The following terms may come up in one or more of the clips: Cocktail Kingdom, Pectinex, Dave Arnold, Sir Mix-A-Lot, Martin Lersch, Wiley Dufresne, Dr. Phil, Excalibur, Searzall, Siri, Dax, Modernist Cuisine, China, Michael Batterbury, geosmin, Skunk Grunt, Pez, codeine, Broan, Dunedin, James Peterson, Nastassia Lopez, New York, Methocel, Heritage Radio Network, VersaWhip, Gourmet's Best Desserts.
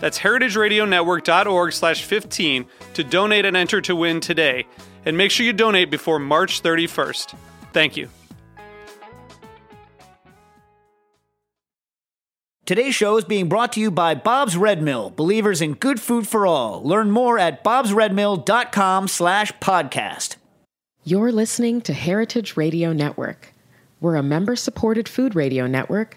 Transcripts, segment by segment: That's heritageradionetwork.org/15 to donate and enter to win today. And make sure you donate before March 31st. Thank you. Today's show is being brought to you by Bob's Red Mill, believers in good food for all. Learn more at bobsredmill.com/podcast. You're listening to Heritage Radio Network. We're a member-supported food radio network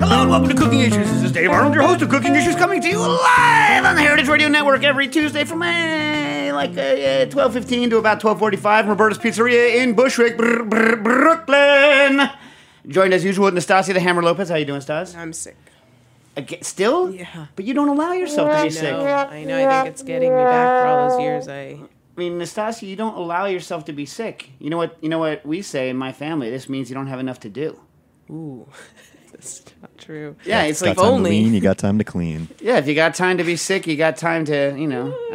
Hello and welcome to Cooking Issues. This is Dave Arnold, your host of Cooking Issues, coming to you live on the Heritage Radio Network every Tuesday from 12:15 to about 12:45 from Roberta's Pizzeria in Bushwick, Brooklyn. Joined as usual with Nastassia the Hammer Lopez. How you doing, Stas? I'm sick. Again, still? Yeah. But you don't allow yourself to be sick. I know. I think it's getting me back for all those years. I mean, Nastassia, you don't allow yourself to be sick. You know what we say in my family? This means you don't have enough to do. Ooh. That's not true. Yeah, it's like only you got time to clean. Yeah, if you got time to be sick, you got time to, I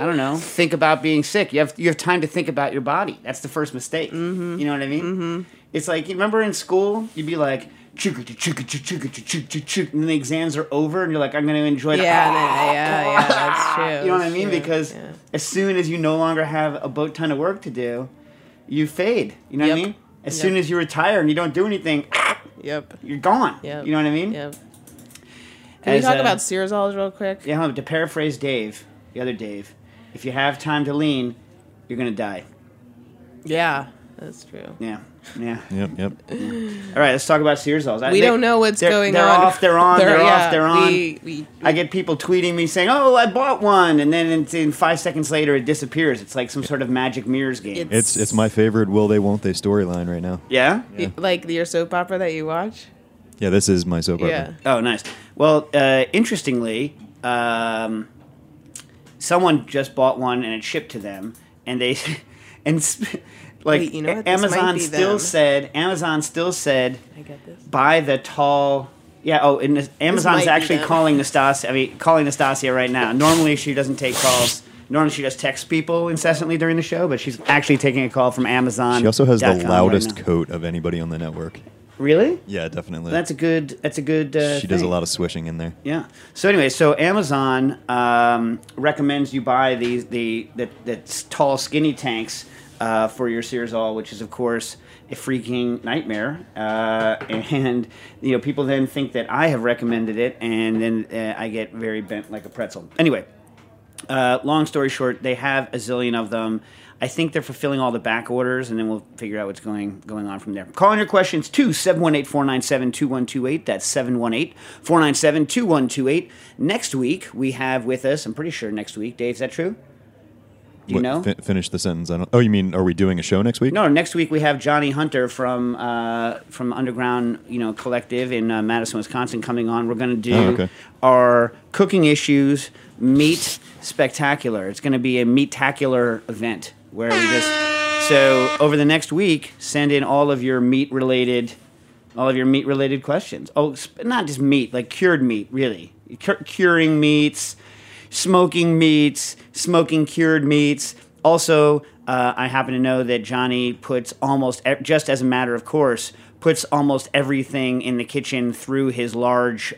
don't know, think about being sick. You have time to think about your body. That's the first mistake. Mm-hmm. You know what I mean? Mm-hmm. It's like, you remember in school, you'd be like, and then the exams are over, and you're like, I'm going to enjoy it. Yeah, that's true. You know what I mean? Because as soon as you no longer have a boat ton of work to do, you fade. You know what I mean? As soon as you retire and you don't do anything, you're gone. Yep. You know what I mean? Yep. Can we talk about Searzall real quick? Yeah, to paraphrase Dave, the other Dave, if you have time to lean, you're going to die. Yeah, that's true. Yeah. Yep. Yeah. All right, let's talk about Searzalls. We don't know what's going on. They're off, they're on. I get people tweeting me saying, oh, I bought one, and then in 5 seconds later it disappears. It's like some sort of Magic Mirrors game. It's my favorite will they, won't they storyline right now. Yeah? Like your soap opera that you watch? Yeah, this is my soap opera. Oh, nice. Well, interestingly, someone just bought one and it shipped to them, and they... Like, wait, you know what? Amazon still said, I get this. Buy the tall... Yeah, and Amazon's actually calling Nastassia right now. Normally, she doesn't take calls. Normally, she just texts people incessantly during the show, but she's actually taking a call from Amazon. She also has the loudest coat of anybody on the network. Really? Yeah, definitely. That's a good She does a lot of swishing in there. Yeah. So anyway, Amazon recommends you buy the tall, skinny tanks... for your Searzall, which is, of course, a freaking nightmare. And, people then think that I have recommended it, and then I get very bent like a pretzel. Anyway, long story short, they have a zillion of them. I think they're fulfilling all the back orders, and then we'll figure out what's going on from there. Call in your questions to 718-497-2128. That's 718-497-2128. Next week, we have with us, I'm pretty sure next week, Dave, is that true? Do you know? Finish the sentence. You mean are we doing a show next week? No, next week we have Johnny Hunter from Underground, Collective in Madison, Wisconsin, coming on. We're going to do our Cooking Issues Meat Spectacular. It's going to be a meat-tacular event where we over the next week send in all of your meat related questions. Oh, not just meat, like cured meat, really. Curing meats. Smoking meats, smoking cured meats. Also, I happen to know that Johnny puts just as a matter of course, puts almost everything in the kitchen through his large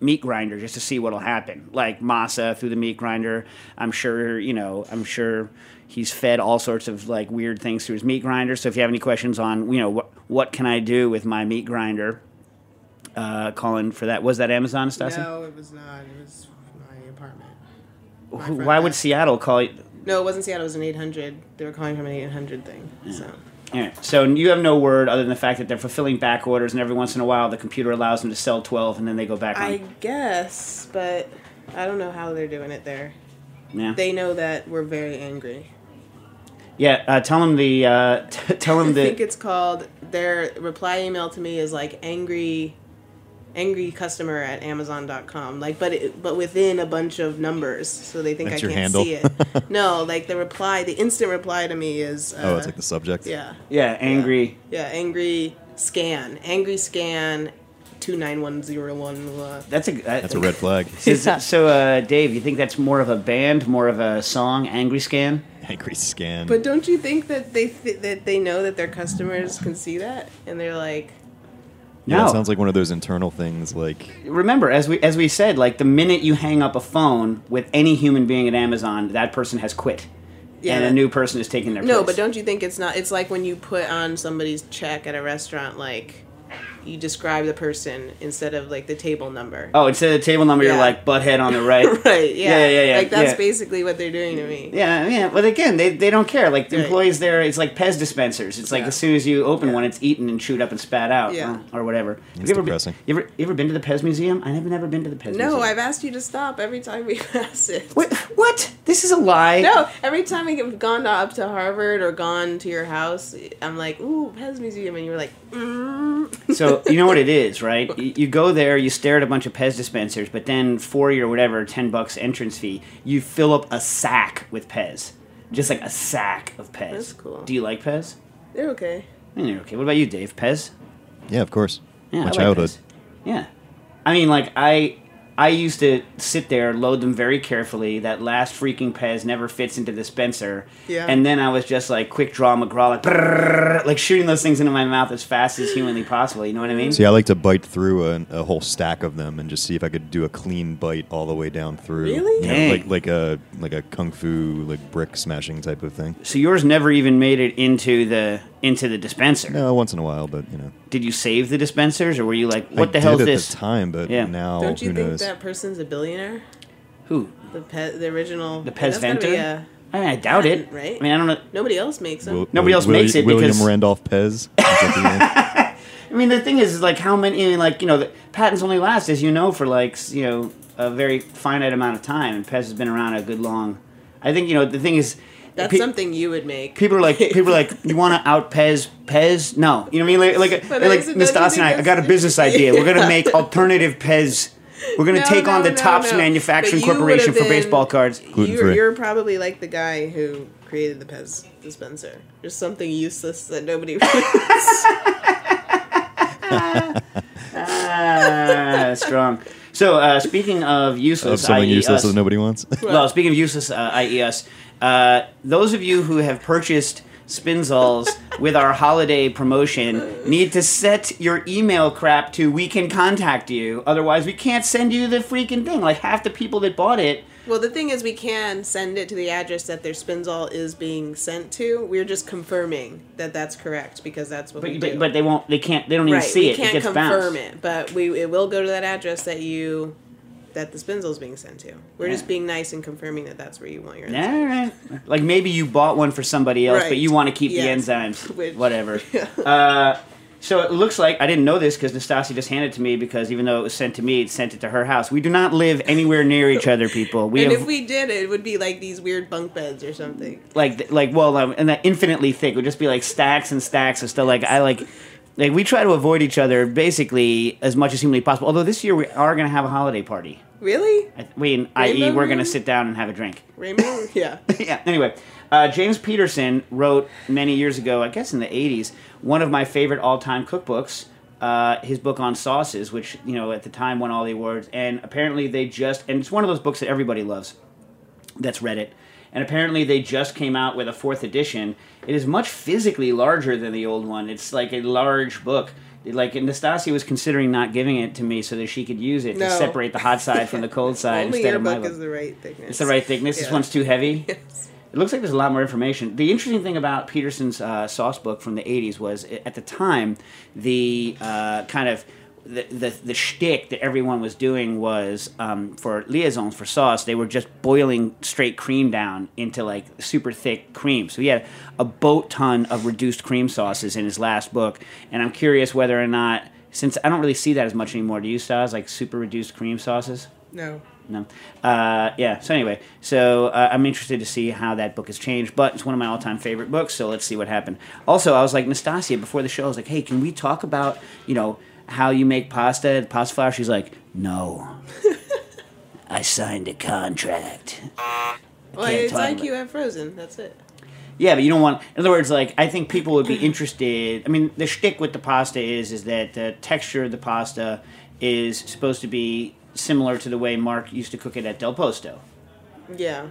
meat grinder just to see what'll happen. Like masa through the meat grinder. I'm sure he's fed all sorts of like weird things through his meat grinder. So if you have any questions on, what can I do with my meat grinder, call in for that. Was that Amazon, Nastassia? No, it was not. It was my apartment. Why would Seattle call you? No, it wasn't Seattle. It was an 800. They were calling from an 800 thing. Yeah. So. All right. So you have no word other than the fact that they're fulfilling back orders, and every once in a while the computer allows them to sell 12, and then they go back on. I guess, but I don't know how they're doing it there. Yeah. They know that we're very angry. Yeah. Tell them the. I think it's called. Their reply email to me is like angry customer at Amazon.com. Like, but within a bunch of numbers, so they think that's I can't handle. See it. No, like the reply, the instant reply to me is. Oh, it's like the subject. Yeah. Yeah, angry. Yeah, angry scan. Angry scan. 29101. That's a red flag. So, Dave, you think that's more of a band, more of a song? Angry Scan. Angry Scan. But don't you think that they know that their customers can see that, and they're like. Yeah, it sounds like one of those internal things. Like, remember, as we said, like the minute you hang up a phone with any human being at Amazon, that person has quit, and a new person is taking their place. No, but don't you think it's not? It's like when you put on somebody's check at a restaurant, like you describe the person instead of like the table number. Oh, instead of the table number, you're like butthead on the right. Right. Yeah. Yeah. Like that's basically what they're doing to me. Yeah. But again, they don't care. Like the employees there, it's like Pez dispensers. It's like as soon as you open one, it's eaten and chewed up and spat out or whatever. It's depressing. You ever been to the Pez Museum? I've never been to the Pez Museum. No, I've asked you to stop every time we pass it. What? This is a lie. No, every time we've gone up to Harvard or gone to your house, I'm like, ooh, Pez Museum, and you're like, So you know what it is, right? You go there, you stare at a bunch of Pez dispensers, but then $10 entrance fee, you fill up a sack with Pez. Just like a sack of Pez. That's cool. Do you like Pez? They're okay. I mean, they're okay. What about you, Dave? Pez? Yeah, of course. Yeah, my childhood. Like Pez. Yeah. I mean, like, I used to sit there, load them very carefully. That last freaking Pez never fits into the dispenser. Yeah. And then I was just like quick draw McGraw, like, brrr, like shooting those things into my mouth as fast as humanly possible. You know what I mean? See, I like to bite through a whole stack of them and just see if I could do a clean bite all the way down through. Really? You know, like a kung fu like brick smashing type of thing. So yours never even made it into the dispenser. No, once in a while, but you know. Did you save the dispensers, or were you like, what the hell is this? I did at the time, but now don't you think that person's a billionaire? Who? The original. The Pez Venter? Yeah. I mean, I doubt it. Right? I mean, I don't know. Nobody else makes them. Nobody else makes it because William Randolph Pez. I mean, the thing is like how many? Like the patents only last, as you know, for like a very finite amount of time, and Pez has been around a good long. I think the thing is. That's something you would make. People are like, you want to out Pez? No, you know what I mean? Like Nastassia and I got a business idea. We're gonna make alternative Pez. We're gonna take on the Topps Manufacturing Corporation for baseball cards. You're probably like the guy who created the Pez dispenser. Just something useless that nobody reads. Strong. So speaking of useless, something useless that nobody wants. Well, speaking of useless, i.e. us. Those of you who have purchased Spinzels with our holiday promotion need to set your email crap to we can contact you. Otherwise, we can't send you the freaking thing. Like half the people that bought it. Well, the thing is we can send it to the address that their Spinzel is being sent to. We're just confirming that that's correct because that's what we do. But they won't. They can't. They don't even see it. It gets bounced. We can't confirm it, but it will go to that address that the Spinzel is being sent to. We're just being nice and confirming that that's where you want your enzymes. Right. Like maybe you bought one for somebody else, but you want to keep the enzymes. Whatever. Yeah. So it looks like, I didn't know this because Nastassia just handed it to me because even though it was sent to me, it sent it to her house. We do not live anywhere near each other, people. If we did, it would be like these weird bunk beds or something. And that infinitely thick. It would just be like stacks and stacks of stuff. Like we try to avoid each other basically as much as humanly possible. Although this year we are going to have a holiday party. Really? I mean, i.e., we're going to sit down and have a drink. Rainbow? Yeah. Yeah. Anyway, James Peterson wrote many years ago, I guess in the 80s, one of my favorite all-time cookbooks, his book on sauces, which, at the time won all the awards. And apparently they just... And it's one of those books that everybody loves that's read it. and apparently they just came out with a 4th edition. It is much physically larger than the old one. It's like a large book. Like, Nastassia was considering not giving it to me so that she could use it to separate the hot side from the cold side instead of my book. Only your book is the right thickness. It's the right thickness. Yeah. This one's too heavy. Yes. It looks like there's a lot more information. The interesting thing about Peterson's sauce book from the 80s was, at the time, the kind of... The shtick that everyone was doing was, for liaisons, for sauce, they were just boiling straight cream down into, like, super thick cream. So he had a boat ton of reduced cream sauces in his last book. And I'm curious whether or not, since I don't really see that as much anymore, do you, Stas, like, super reduced cream sauces? No. No. Yeah, so anyway, so I'm interested to see how that book has changed, but it's one of my all-time favorite books, so let's see what happened. Also, I was like, Nastassia, before the show, I was like, hey, can we talk about, you know, how you make pasta, pasta flour? She's like, no. I signed a contract. Well, it's like you have frozen. That's it. Yeah, but you don't want... In other words, like, I think people would be interested... I mean, the shtick with the pasta is that the texture of the pasta is supposed to be similar to the way Mark used to cook it at Del Posto. Yeah.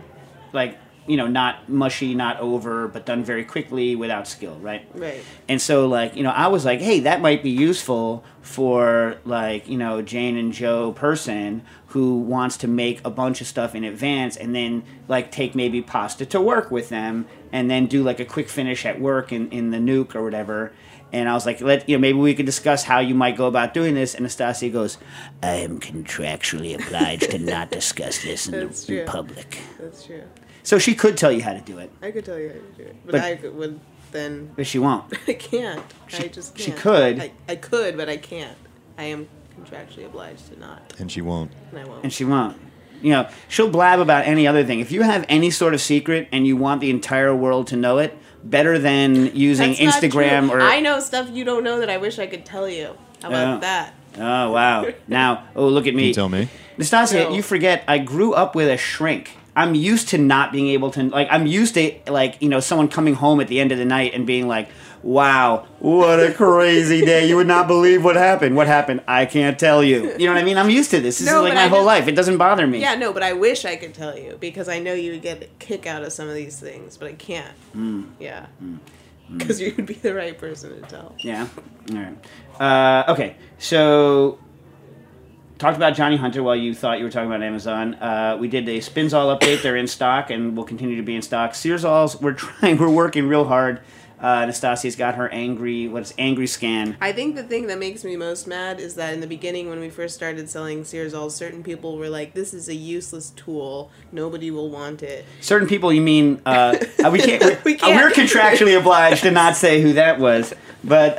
Like... You know, not mushy, not over, but done very quickly without skill, right? Right. And so, like, you know, I was like, hey, that might be useful for, like, you know, Jane and Joe person who wants to make a bunch of stuff in advance and then, like, take maybe pasta to work with them and then do, like, a quick finish at work in the nuke or whatever. And I was like, you know, maybe we could discuss how you might go about doing this. And Nastassia goes, I am contractually obliged to not discuss this in public. That's true. So she could tell you how to do it. I could tell you how to do it. But I would then... But she won't. I can't. I just can't. She could. I could, but I can't. I am contractually obliged to not. And she won't. And I won't. And she won't. You know, she'll blab about any other thing. If you have any sort of secret and you want the entire world to know it, better than using Instagram or... I know stuff you don't know that I wish I could tell you. How about that? Oh, wow. Now, oh, look at me. You tell me. Nastassia, you forget, I grew up with a shrink. I'm used to not being able to, like, I'm used to, like, you know, someone coming home at the end of the night and being like, wow, what a crazy day. You would not believe what happened. What happened? I can't tell you. You know what I mean? I'm used to this. This is like my whole life. It doesn't bother me. Yeah, no, but I wish I could tell you because I know you would get a kick out of some of these things, but I can't. Mm. Yeah. Because you would be the right person to tell. Yeah. All right. Okay. So... Talked about Johnny Hunter while you thought you were talking about Amazon. We did a Spinzall update. They're in stock and will continue to be in stock. Searzalls, we're working real hard. Nastassia's got her angry scan. I think the thing that makes me most mad is that in the beginning when we first started selling Searzall, certain people were like, this is a useless tool. Nobody will want it. Certain people, you mean, we're contractually obliged to not say who that was. But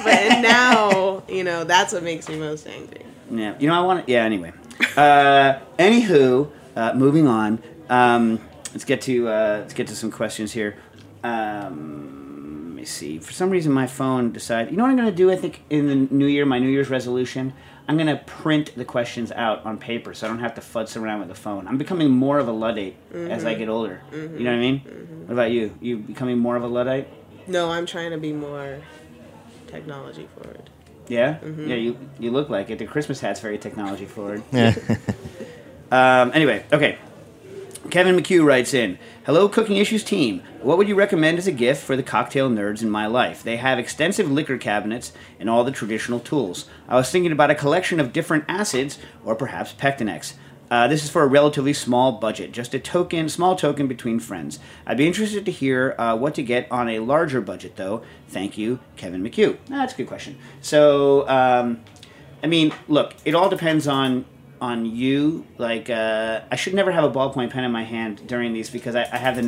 now, you know, that's what makes me most angry. Yeah, you know, anyway. Anywho, moving on. Let's get to some questions here. Let me see. For some reason, my phone decided... You know what I'm going to do, I think, in the new year, my New Year's resolution? I'm going to print the questions out on paper so I don't have to futz around with the phone. I'm becoming more of a Luddite as I get older. Mm-hmm. You know what I mean? Mm-hmm. What about you? You becoming more of a Luddite? No, I'm trying to be more technology forward. Yeah? Mm-hmm. Yeah, you look like it. The Christmas hat's very technology forward. Yeah. Anyway, okay. Kevin McHugh writes in, Hello, Cooking Issues team. What would you recommend as a gift for the cocktail nerds in my life? They have extensive liquor cabinets and all the traditional tools. I was thinking about a collection of different acids or perhaps Pectinex. This is for a relatively small budget, just a small token between friends. I'd be interested to hear what to get on a larger budget, though. Thank you, Kevin McHugh. That's a good question. So, I mean, look, it all depends on you. Like, I should never have a ballpoint pen in my hand during these because I have I'm a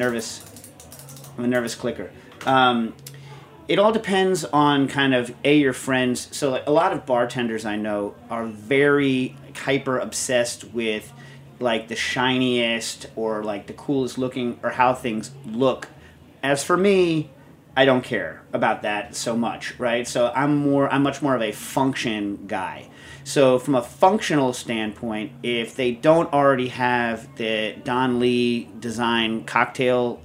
nervous clicker. It all depends on kind of, your friends. So like, a lot of bartenders I know are very hyper-obsessed with, like, the shiniest or, like, the coolest looking or how things look. As for me, I don't care about that so much, right? So I'm much more of a function guy. So from a functional standpoint, if they don't already have the Don Lee design Cocktail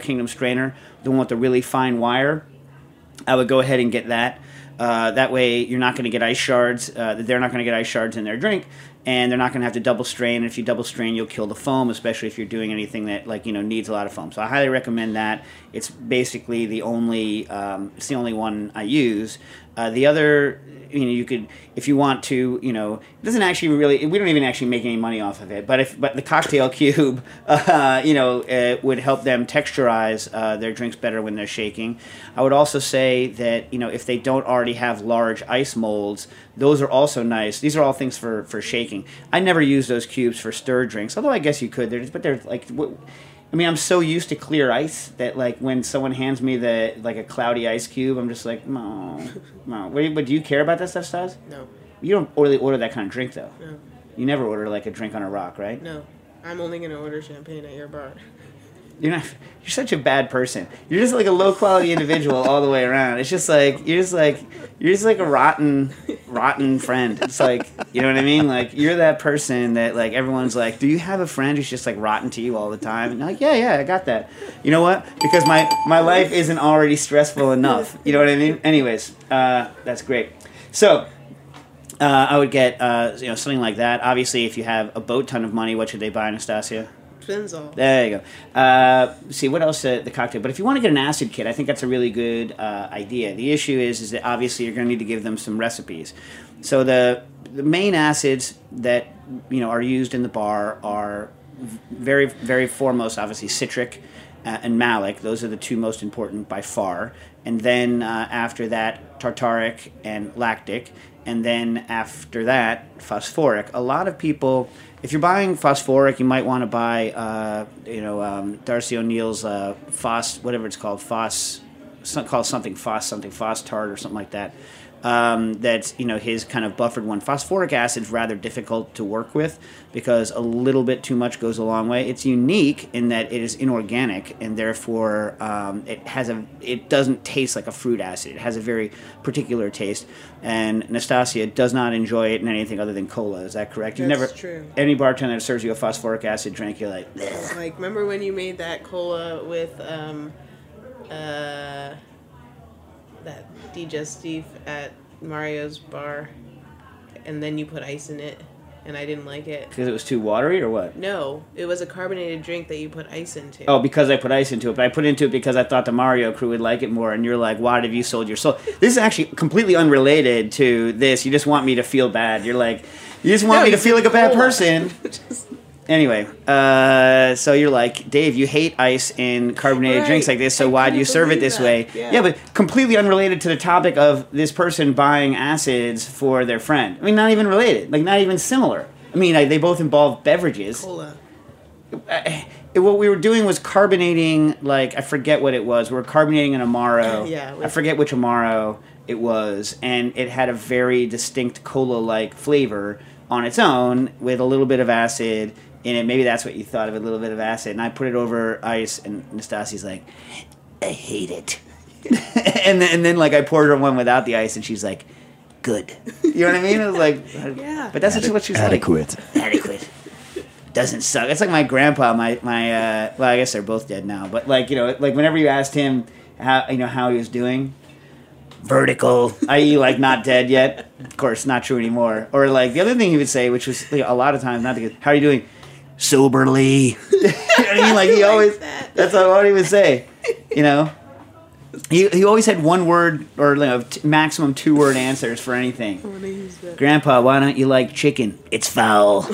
Kingdom strainer, the one with the really fine wire, I would go ahead and get that. That way, you're not going to get ice shards. They're not going to get ice shards in their drink. and they're not going to have to double strain. And if you double strain, you'll kill the foam, especially if you're doing anything that, like, you know, needs a lot of foam. So I highly recommend that. It's basically the only, it's the only one I use. The other, you know, you could, if you want to, you know, it doesn't actually really, we don't even actually make any money off of it, but if, but the cocktail cube, you know, it would help them texturize their drinks better when they're shaking. I would also say that, you know, if they don't already have large ice molds, those are also nice. These are all things for shaking. I never use those cubes for stir drinks, although I guess you could. They're just, but they're like, I mean, I'm so used to clear ice that, like, when someone hands me the, like, a cloudy ice cube, I'm just like, no. Wait, but do you care about that stuff, Stas? No. You don't really order that kind of drink, though. No. You never order, like, a drink on a rock, right? No. I'm only going to order champagne at your bar. You're not. You're such a bad person. You're just, like, a low-quality individual all the way around. It's just, like, you're just, like, a rotten friend. It's, like, you know what I mean? Like, you're that person that, like, everyone's like, do you have a friend who's just, like, rotten to you all the time? And you're like, yeah, I got that. You know what? Because my life isn't already stressful enough. You know what I mean? Anyways, that's great. So... I would get you know, something like that. Obviously, if you have a boat ton of money, what should they buy, Nastassia? Spinzels. There you go. See, what else? The cocktail. But if you want to get an acid kit, I think that's a really good idea. The issue is that obviously you're going to need to give them some recipes. So the main acids that, you know, are used in the bar are very, very foremost, obviously, citric and malic. Those are the two most important by far. And then after that, tartaric and lactic. And then after that, phosphoric. A lot of people, if you're buying phosphoric, you might want to buy, Darcy O'Neill's phos tart or something like that. That's, you know, his kind of buffered one. Phosphoric acid's rather difficult to work with because a little bit too much goes a long way. It's unique in that it is inorganic and therefore it doesn't taste like a fruit acid. It has a very particular taste, and Nastassia does not enjoy it in anything other than cola. Is that correct? That's true. Any bartender that serves you a phosphoric acid drink, you're like, bleh. Like, remember when you made that cola with that digestif at Mario's bar, and then you put ice in it, and I didn't like it. Because it was too watery, or what? No, it was a carbonated drink that you put ice into. Oh, because I put ice into it, but I put into it because I thought the Mario crew would like it more, and you're like, why have you sold your soul? This is actually completely unrelated to this. You just want me to feel bad. You're like, you just want me to feel like a bad person. Anyway, so you're like, Dave, you hate ice in carbonated drinks like this, so why do you serve it this way? Yeah, but completely unrelated to the topic of this person buying acids for their friend. I mean, not even related. Like, not even similar. I mean, they both involve beverages. Cola. What we were doing was carbonating, like, I forget what it was. We were carbonating an Amaro. Yeah. I forget which Amaro it was, and it had a very distinct cola-like flavor on its own with a little bit of acid in it. Maybe that's what you thought of it, a little bit of acid. And I put it over ice, and Nastassia's like, I hate it. and then like, I poured her one without the ice, and she's like, good. You know what I mean? It was like, yeah. But that's what she's adequate. Like. Adequate. Doesn't suck. It's like my grandpa, my well, I guess they're both dead now, but, like, you know, like, whenever you asked him how he was doing, vertical, i.e., like, not dead yet. Of course, not true anymore. Or, like, the other thing he would say, which was, like, a lot of times, not to get, how are you doing? Soberly. You know what I mean? Like, he always, that's what he would say, you know? He always had one word, or, you know, maximum two-word answers for anything. I want to use that. Grandpa, why don't you like chicken? It's foul.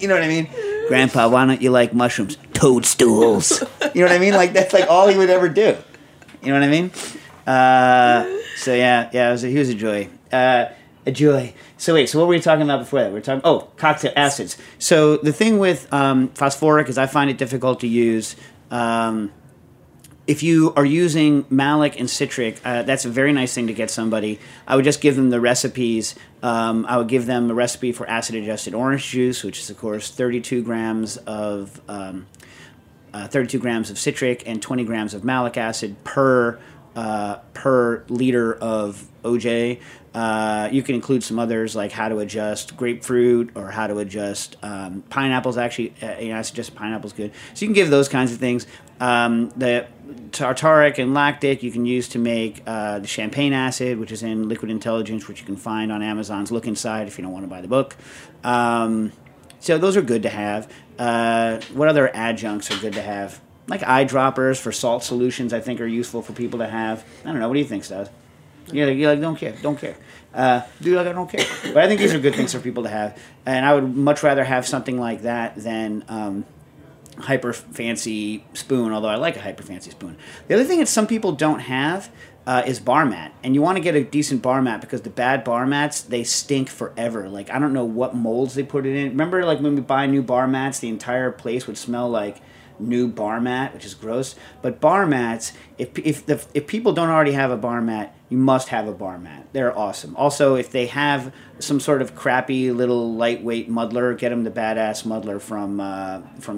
You know what I mean? Grandpa, why don't you like mushrooms? Toadstools. You know what I mean? Like, that's, like, all he would ever do. You know what I mean? So, yeah, he was a joy. A joy. So, wait, so what were we talking about before that? We were talking, cocktail acids. So, the thing with phosphoric is I find it difficult to use. If you are using malic and citric, that's a very nice thing to get somebody. I would just give them the recipes. I would give them the recipe for acid-adjusted orange juice, which is, of course, 32 grams of citric and 20 grams of malic acid per liter of OJ. You can include some others, like how to adjust grapefruit or how to adjust pineapples. Actually, I suggest pineapple's good. So you can give those kinds of things. The tartaric and lactic you can use to make the champagne acid, which is in Liquid Intelligence, which you can find on Amazon's Look Inside if you don't want to buy the book. So those are good to have. What other adjuncts are good to have? Like eyedroppers for salt solutions, I think, are useful for people to have. I don't know. What do you think, Stas? You're like, don't care. Dude, like, I don't care. But I think these are good things for people to have. And I would much rather have something like that than hyper fancy spoon, although I like a hyper fancy spoon. The other thing that some people don't have is bar mat. And you want to get a decent bar mat because the bad bar mats, they stink forever. Like, I don't know what molds they put it in. Remember, like, when we buy new bar mats, the entire place would smell like new bar mat, which is gross. But bar mats, if people don't already have a bar mat, you must have a bar mat. They're awesome. Also, if they have some sort of crappy little lightweight muddler, get them the badass muddler from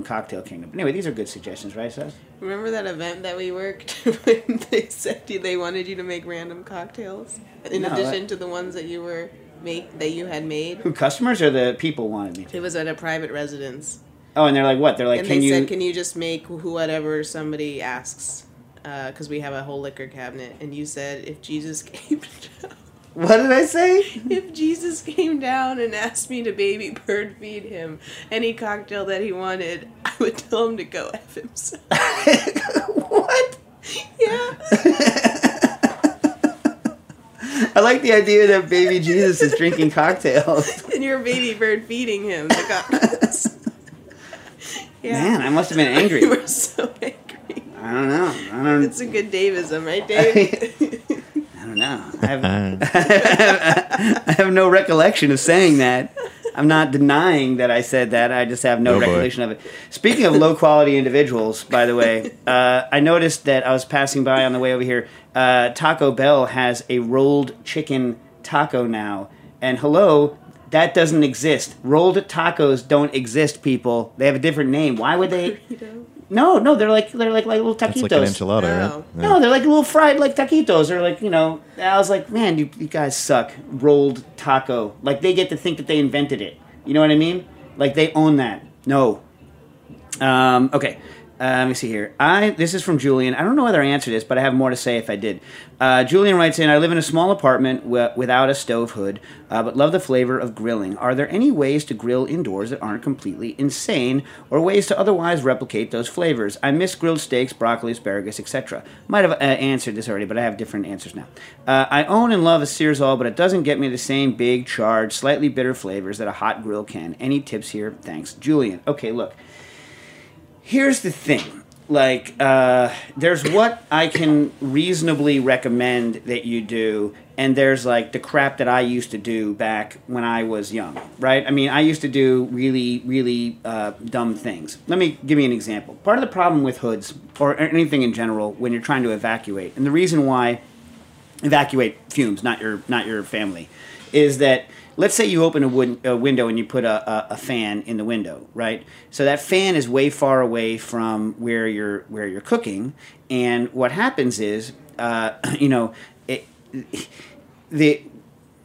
Cocktail Kingdom. Anyway, these are good suggestions, right, Seth? Remember that event that we worked when they said they wanted you to make random cocktails in addition to the ones that you were that you had made? Who, customers or the people wanted me to? It was at a private residence. Oh, and they're like, what? They're like, can you just make whatever somebody asks? Because we have a whole liquor cabinet. And you said, if Jesus came down. What did I say? If Jesus came down and asked me to baby bird feed him any cocktail that he wanted, I would tell him to go F himself. What? Yeah. I like the idea that baby Jesus is drinking cocktails. And you're baby bird feeding him the cocktails. Yeah. Man, I must have been angry. You were so angry. I don't know. It's a good Davism, right, Dave? I don't know. I have no recollection of saying that. I'm not denying that I said that. I just have no recollection of it. Speaking of low-quality individuals, by the way, I noticed that I was passing by on the way over here. Taco Bell has a rolled chicken taco now. And hello... that doesn't exist. Rolled tacos don't exist, people. They have a different name. Why would they? Burrito? No, they're like little taquitos. It's like an enchilada, right? Yeah. No, they're like little fried like taquitos or like, you know. I was like, man, you guys suck. Rolled taco. Like, they get to think that they invented it. You know what I mean? Like, they own that. No. Okay. Let me see here. This is from Julian. I don't know whether I answered this, but I have more to say if I did. Julian writes in, I live in a small apartment without a stove hood, but love the flavor of grilling. Are there any ways to grill indoors that aren't completely insane, or ways to otherwise replicate those flavors? I miss grilled steaks, broccoli, asparagus, etc. Might have answered this already, but I have different answers now. I own and love a Searzall, but it doesn't get me the same big, charred, slightly bitter flavors that a hot grill can. Any tips here? Thanks. Julian. Okay, look. Here's the thing, like, there's what I can reasonably recommend that you do, and there's, like, the crap that I used to do back when I was young, right? I mean, I used to do really, really dumb things. Let me give you an example. Part of the problem with hoods, or anything in general, when you're trying to evacuate, and the reason why evacuate fumes, not your family, is that... let's say you open a window and you put a fan in the window, right? So that fan is way far away from where you're cooking, and what happens is,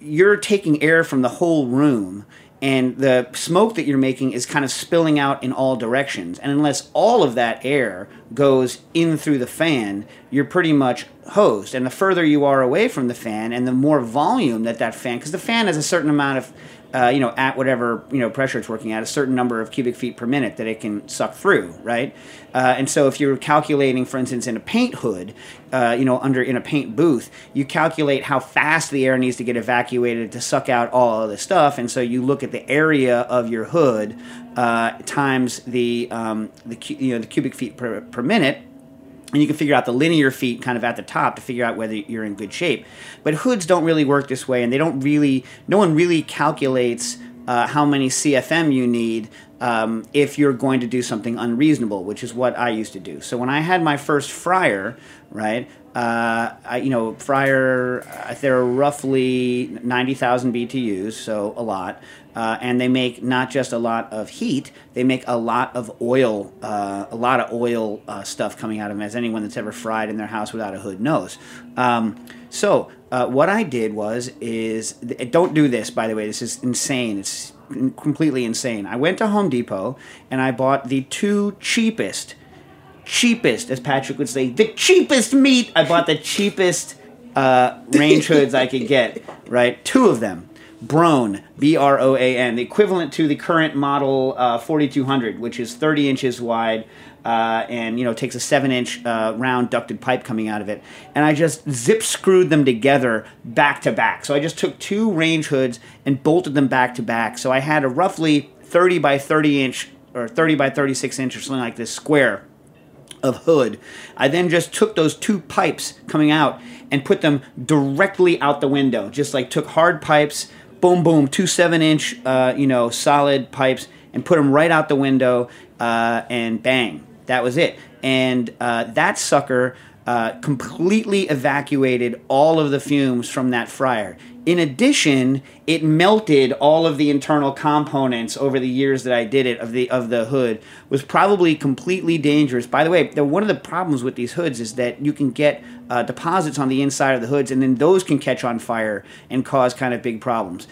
you're taking air from the whole room, and the smoke that you're making is kind of spilling out in all directions. And unless all of that air goes in through the fan, you're pretty much hosed. And the further you are away from the fan, and the more volume that fan, because the fan has a certain amount of, at whatever pressure it's working at, a certain number of cubic feet per minute that it can suck through, right? And so if you're calculating, for instance, in a paint hood, in a paint booth, you calculate how fast the air needs to get evacuated to suck out all of the stuff, and so you look at the area of your hood times the cubic feet per minute. And you can figure out the linear feet kind of at the top to figure out whether you're in good shape. But hoods don't really work this way, and they don't really, no one really calculates how many CFM you need if you're going to do something unreasonable, which is what I used to do. So when I had my first fryer, right, there are roughly 90,000 BTUs, so a lot. And they make not just a lot of heat; they make a lot of oil stuff coming out of them, as anyone that's ever fried in their house without a hood knows. So what I did was don't do this, by the way. This is insane. It's completely insane. I went to Home Depot and I bought the two cheapest cheapest, as Patrick would say, the cheapest meat. I bought the cheapest range hoods I could get, right? Two of them. Broan, B-R-O-A-N, the equivalent to the current model 4200, which is 30 inches wide and, you know, takes a 7-inch round ducted pipe coming out of it. And I just zip-screwed them together back to back. So I just took two range hoods and bolted them back to back. So I had a roughly 30 by 30 inch or 30 by 36 inch or something like this square of hood. I then just took those two pipes coming out and put them directly out the window. Just like took hard pipes, boom, boom, two 7-inch, you know, solid pipes, and put them right out the window, and bang, that was it. And that sucker completely evacuated all of the fumes from that fryer. In addition, it melted all of the internal components over the years that I did it of the hood. It was probably completely dangerous. By the way, one of the problems with these hoods is that you can get deposits on the inside of the hoods, and then those can catch on fire and cause kind of big problems.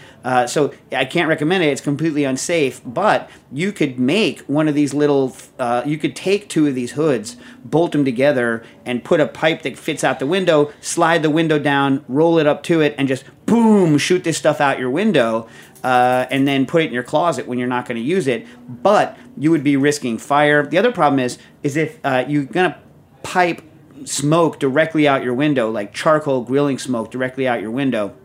So I can't recommend it. It's completely unsafe. But you could make one of these little. You could take two of these hoods, bolt them together, and put a pipe that fits out the window. Slide the window down, roll it up to it, and just. Boom, shoot this stuff out your window, and then put it in your closet when you're not going to use it. But you would be risking fire. The other problem is if you're going to pipe smoke directly out your window, like charcoal grilling smoke directly out your window,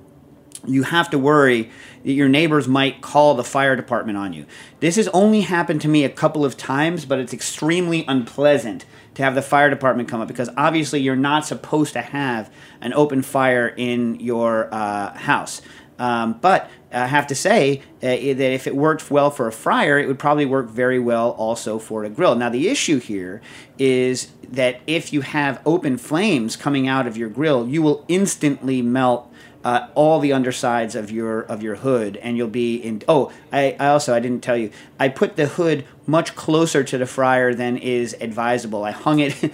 you have to worry that your neighbors might call the fire department on you. This has only happened to me a couple of times, but it's extremely unpleasant to have the fire department come up because obviously you're not supposed to have an open fire in your house. But I have to say that if it worked well for a fryer, it would probably work very well also for a grill. Now, the issue here is that if you have open flames coming out of your grill, you will instantly melt all the undersides of your hood, and you'll be in. Oh, I didn't tell you. I put the hood much closer to the fryer than is advisable. I hung it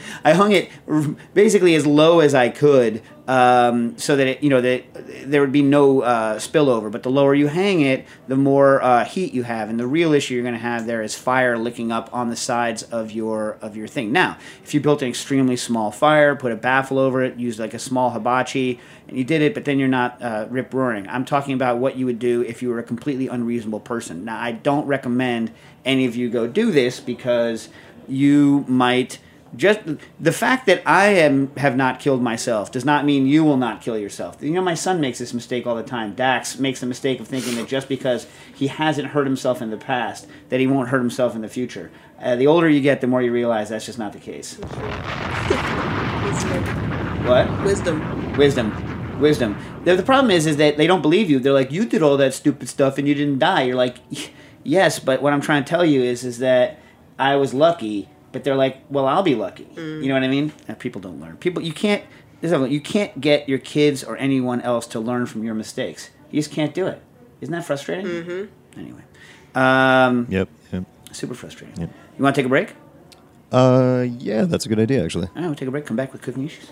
basically as low as I could, so that there would be no spillover. But the lower you hang it, the more heat you have, and the real issue you're going to have there is fire licking up on the sides of your thing. Now, if you built an extremely small fire, put a baffle over it, used like a small hibachi, and you did it, but then you're not rip-roaring. I'm talking about what you would do if you were a completely unreasonable person. Now, I don't recommend any of you go do this because you might just... The fact that I have not killed myself does not mean you will not kill yourself. You know, my son makes this mistake all the time. Dax makes the mistake of thinking that just because he hasn't hurt himself in the past, that he won't hurt himself in the future. The older you get, the more you realize that's just not the case. What? Wisdom. The problem is that they don't believe you. They're like, you did all that stupid stuff and you didn't die. You're like, yes, but what I'm trying to tell you is that I was lucky. But they're like, well, I'll be lucky. Mm. You know what I mean? People don't learn. You can't get your kids or anyone else to learn from your mistakes. You just can't do it. Isn't that frustrating? Mm-hmm. Anyway. Yep. Super frustrating. Yep. You want to take a break? Yeah, that's a good idea, actually. All right, we'll take a break. Come back with Cooking Issues.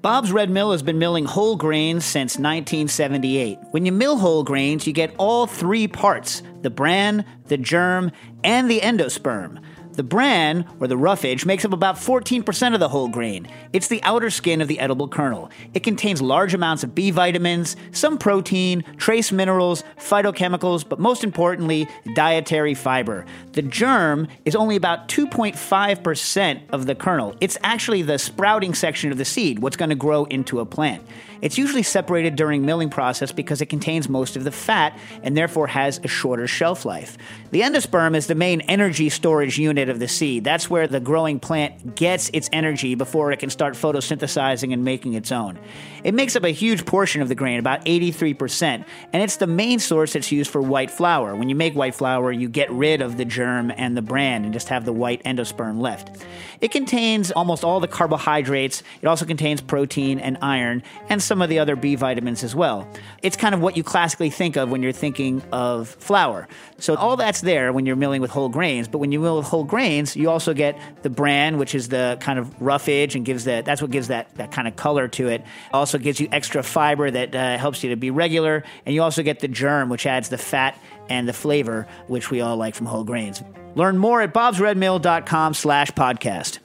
Bob's Red Mill has been milling whole grains since 1978. When you mill whole grains, you get all three parts, the bran, the germ, and the endosperm. The bran, or the roughage, makes up about 14% of the whole grain. It's the outer skin of the edible kernel. It contains large amounts of B vitamins, some protein, trace minerals, phytochemicals, but most importantly, dietary fiber. The germ is only about 2.5% of the kernel. It's actually the sprouting section of the seed, what's going to grow into a plant. It's usually separated during milling process because it contains most of the fat and therefore has a shorter shelf life. The endosperm is the main energy storage unit of the seed. That's where the growing plant gets its energy before it can start photosynthesizing and making its own. It makes up a huge portion of the grain, about 83%, and it's the main source that's used for white flour. When you make white flour, you get rid of the germ and the bran and just have the white endosperm left. It contains almost all the carbohydrates. It also contains protein and iron and some of the other B vitamins as well. It's kind of what you classically think of when you're thinking of flour. So all that's there when you're milling with whole grains. But when you mill with whole grains, you also get the bran, which is the kind of roughage and gives that. That's what gives that kind of color to it. Also gives you extra fiber that helps you to be regular. And you also get the germ, which adds the fat and the flavor, which we all like from whole grains. Learn more at bobsredmill.com/podcast.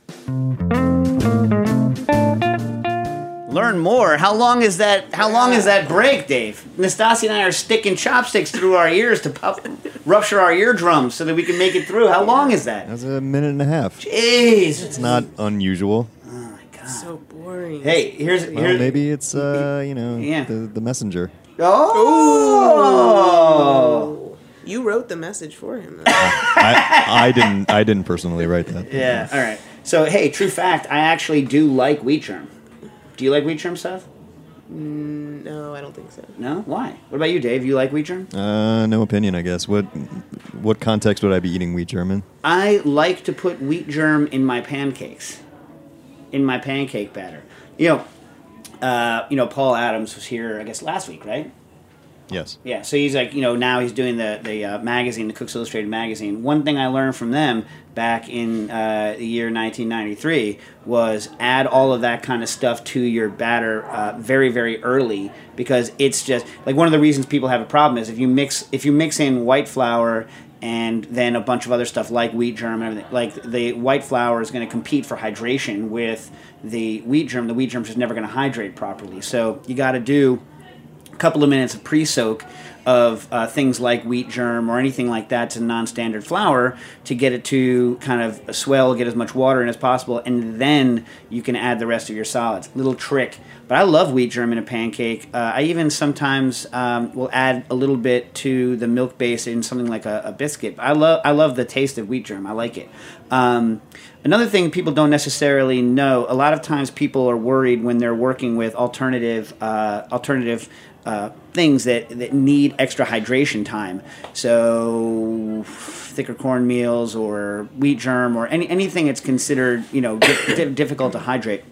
Learn more. How long is that break, Dave? Nastassia and I are sticking chopsticks through our ears to rupture our eardrums so that we can make it through. How long is that? That's a minute and a half. Jeez. It's not unusual. Oh, my God. So boring. Hey, here's maybe it's, the messenger. Oh! Ooh. You wrote the message for him, though. I didn't personally write that. Yeah, all right. So, hey, true fact, I actually do like wheat germ. Do you like wheat germ stuff? No, I don't think so. No? Why? What about you, Dave? You like wheat germ? No opinion, I guess. What context would I be eating wheat germ in? I like to put wheat germ in my pancakes, in my pancake batter. You know, Paul Adams was here, I guess, last week, right? Yes. Yeah, so he's like, now he's doing the magazine, the Cook's Illustrated magazine. One thing I learned from them back in the year 1993 was add all of that kind of stuff to your batter very, very early, because it's just, like, one of the reasons people have a problem is if you mix in white flour and then a bunch of other stuff like wheat germ and everything, like, the white flour is going to compete for hydration with the wheat germ. The wheat germ is just never going to hydrate properly. So you got to do couple of minutes of pre-soak of things like wheat germ or anything like that to non-standard flour to get it to kind of swell, get as much water in as possible, and then you can add the rest of your solids. Little trick. But I love wheat germ in a pancake. I even sometimes will add a little bit to the milk base in something like a biscuit. I love the taste of wheat germ. I like it. Another thing people don't necessarily know, a lot of times people are worried when they're working with alternative things that need extra hydration time. So thicker corn meals or wheat germ or anything that's considered, difficult to hydrate.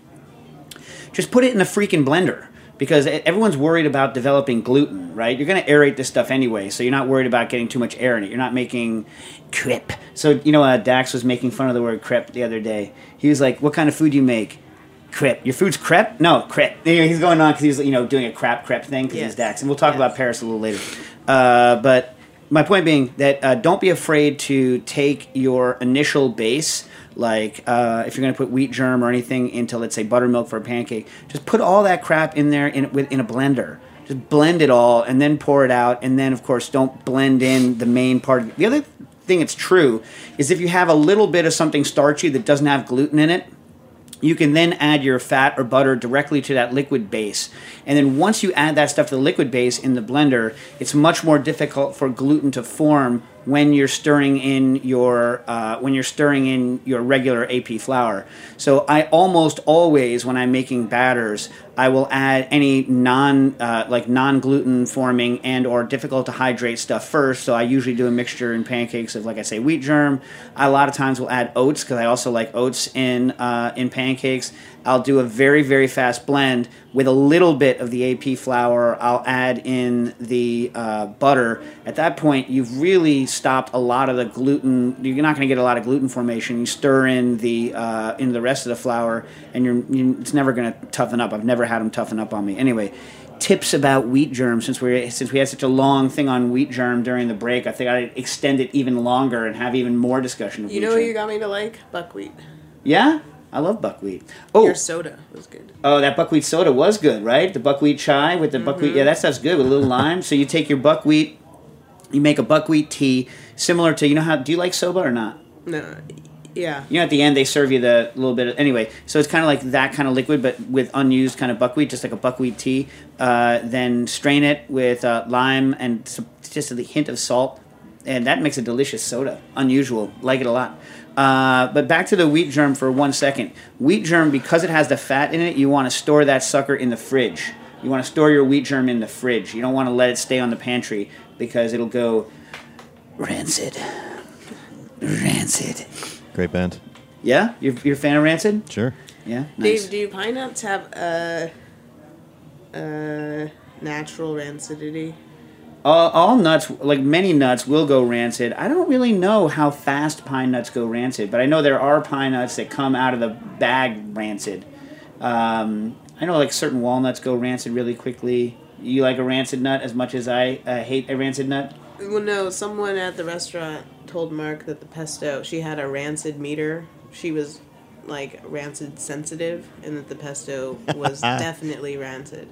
Just put it in a freaking blender, because everyone's worried about developing gluten, right? You're going to aerate this stuff anyway, so you're not worried about getting too much air in it. You're not making crepe. So, Dax was making fun of the word crepe the other day. He was like, what kind of food do you make? Crepe. Your food's crepe? No, crepe. He's going on because he's doing a crepe thing because he's Dax. And we'll talk about Paris a little later. But my point being that don't be afraid to take your initial base, like if you're going to put wheat germ or anything into, let's say, buttermilk for a pancake, just put all that crap in there in a blender. Just blend it all and then pour it out. And then, of course, don't blend in the main part. The other thing that's true is if you have a little bit of something starchy that doesn't have gluten in it, you can then add your fat or butter directly to that liquid base. And then once you add that stuff to the liquid base in the blender, it's much more difficult for gluten to form when you're stirring in your regular AP flour. So I almost always, when I'm making batters, I will add any non-gluten forming and or difficult to hydrate stuff first. So I usually do a mixture in pancakes of, like I say, wheat germ. I, a lot of times, will add oats because I also like oats in pancakes. I'll do a very, very fast blend with a little bit of the AP flour. I'll add in the butter. At that point, you've really stopped a lot of the gluten. You're not going to get a lot of gluten formation. You stir in the rest of the flour, and it's never going to toughen up. I've never had them toughen up on me. Anyway, tips about wheat germ, since we had such a long thing on wheat germ during the break. I think I'd extend it even longer and have even more discussion of wheat germ. You know what you got me to like? Buckwheat. Yeah? I love buckwheat. Oh, your soda was good. Oh, that buckwheat soda was good, right? The buckwheat chai with the buckwheat. Yeah, that stuff's good with a little lime. So you take your buckwheat, you make a buckwheat tea similar to, do you like soba or not? No, yeah. At the end they serve you the little bit of, anyway. So it's kind of like that kind of liquid, but with unused kind of buckwheat, just like a buckwheat tea. Then strain it with lime and just a hint of salt. And that makes a delicious soda. Unusual. Like it a lot. But back to the wheat germ for 1 second. Wheat germ, because it has the fat in it, you want to store that sucker in the fridge. You want to store your wheat germ in the fridge. You don't want to let it stay on the pantry because it'll go rancid. Rancid. Great band. Yeah? You're a fan of Rancid? Sure. Yeah? Nice. Dave, do pinenuts have a natural rancidity? All nuts, like many nuts, will go rancid. I don't really know how fast pine nuts go rancid, but I know there are pine nuts that come out of the bag rancid. I know like certain walnuts go rancid really quickly. You like a rancid nut as much as I hate a rancid nut? Well, no. Someone at the restaurant told Mark that the pesto, she had a rancid meter. She was like rancid sensitive, and that the pesto was definitely rancid.